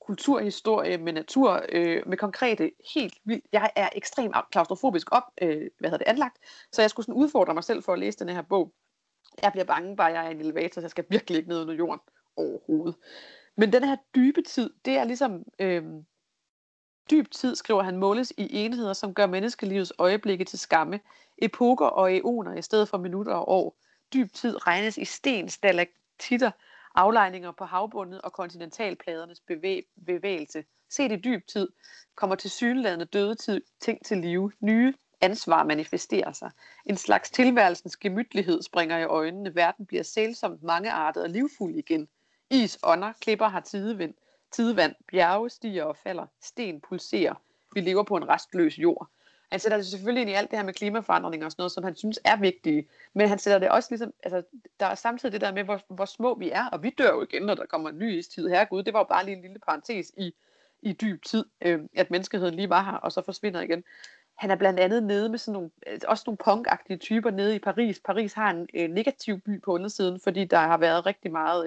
kulturhistorie med natur, med konkrete, helt vildt. Jeg er ekstremt klaustrofobisk anlagt, så jeg skulle sådan udfordre mig selv for at læse den her bog. Jeg bliver bange, bare jeg er i en elevator, så jeg skal virkelig ikke ned under jorden overhovedet. Men den her dybe tid, det er ligesom... Dyb tid, skriver han, måles i enheder, som gør menneskelivets øjeblikke til skamme, epoker og æoner i stedet for minutter og år. Dyb tid regnes i sten, stalaktitter, aflejninger på havbundet og kontinentalpladernes bevægelse. Set i dyb tid kommer tilsyneladende døde tid, ting til live, nye ansvar manifesterer sig. En slags tilværelsens gemytlighed springer i øjnene, verden bliver sælsomt mangeartet og livfuld igen. Is, ånder, klipper har tidevind. Tidevand, bjerge stiger og falder, sten pulserer, vi lever på en restløs jord. Han sætter det selvfølgelig ind i alt det her med klimaforandringer og sådan noget, som han synes er vigtige, men han sætter det også ligesom, altså der er samtidig det der med, hvor små vi er, og vi dør jo igen, når der kommer en ny istid. Herregud, det var jo bare lige en lille parentes i dyb tid, at menneskeheden lige var her, og så forsvinder igen. Han er blandt andet nede med sådan nogle, også nogle punkagtige typer nede i Paris. Paris har en negativ by på undersiden, fordi der har været rigtig meget...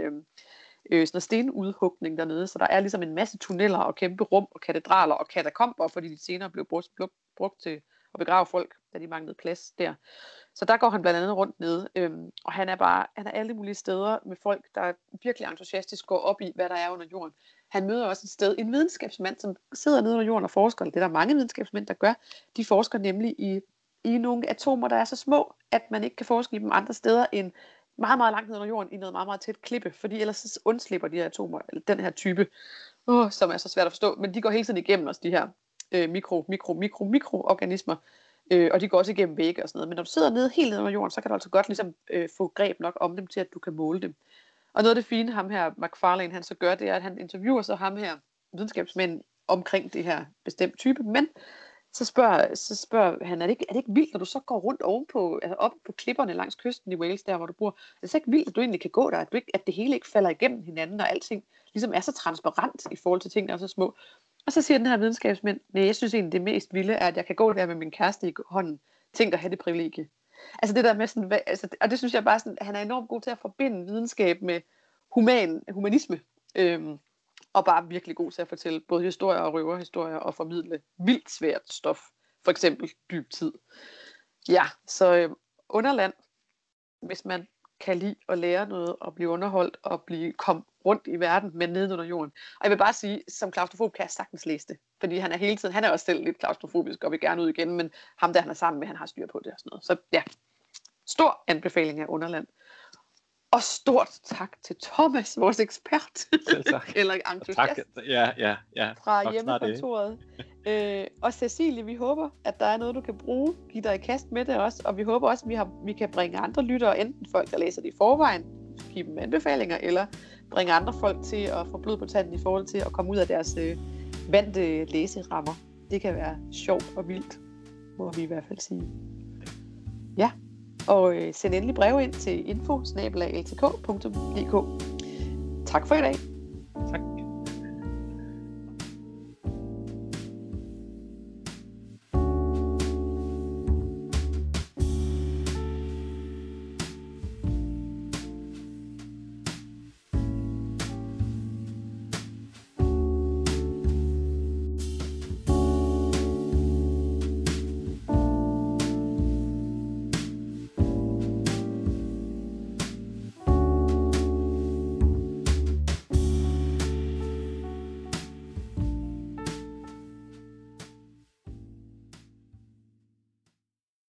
sådan en stenudhugning dernede, så der er ligesom en masse tunneller og kæmpe rum og katedraler og katakomber, fordi de senere blev brugt til at begrave folk, da de manglede plads der. Så der går han blandt andet rundt nede, og han er alle mulige steder med folk, der virkelig entusiastisk går op i, hvad der er under jorden. Han møder også et sted en videnskabsmand, som sidder nede under jorden og forsker. Det er der mange videnskabsmænd, der gør. De forsker nemlig i nogle atomer, der er så små, at man ikke kan forske i dem andre steder end meget, meget langt ned under jorden i noget meget, meget tæt klippe, fordi ellers så undslipper de her atomer, eller den her type, som er så svært at forstå, men de går hele tiden igennem os, de her mikroorganismer, og de går også igennem vægge og sådan noget, men når du sidder nede helt ned under jorden, så kan du altså godt ligesom få greb nok om dem til, at du kan måle dem. Og noget af det fine, ham her McFarlane, han så gør, det er, at han interviewer så ham her, videnskabsmænd, omkring det her bestemt type, men så spørger han, er det ikke vildt, når du så går rundt ovenpå, altså oppe på klipperne langs kysten i Wales, der hvor du bor, er det så ikke vildt, at du egentlig kan gå der, at det hele ikke falder igennem hinanden, og alting ligesom er så transparent i forhold til ting, der er så små. Og så siger den her videnskabsmand, nej, jeg synes egentlig, det mest vilde er, at jeg kan gå der med min kæreste i hånden, tænk at have det privilegie. Altså det der med sådan, og det synes jeg bare sådan, han er enormt god til at forbinde videnskab med humanisme, og bare virkelig god til at fortælle både historier og røverhistorier og formidle vildt svært stof, for eksempel dyb tid. Ja, så Underland, hvis man kan lide at lære noget og blive underholdt og komme rundt i verden, men nede under jorden. Og jeg vil bare sige, som klaustrofob kan jeg sagtens læse det, fordi han er hele tiden, han er også selv lidt klaustrofobisk og vil gerne ud igen, men ham der han er sammen med, han har styr på det og sådan noget. Så ja, stor anbefaling af Underland. Og stort tak til Thomas, vores ekspert. Eller entusiast. Ja. Fra hjemmekontoret. Og Cecilie, vi håber, at der er noget, du kan bruge. Giv dig i kast med det også. Og vi håber også, at vi kan bringe andre lyttere, enten folk, der læser det i forvejen, give dem anbefalinger, eller bringe andre folk til at få blod på tanden i forhold til at komme ud af deres vante læserammer. Det kan være sjovt og vildt, må vi i hvert fald sige. Ja. Og send endelig brev ind til info@ltk.dk. Tak for i dag. Tak.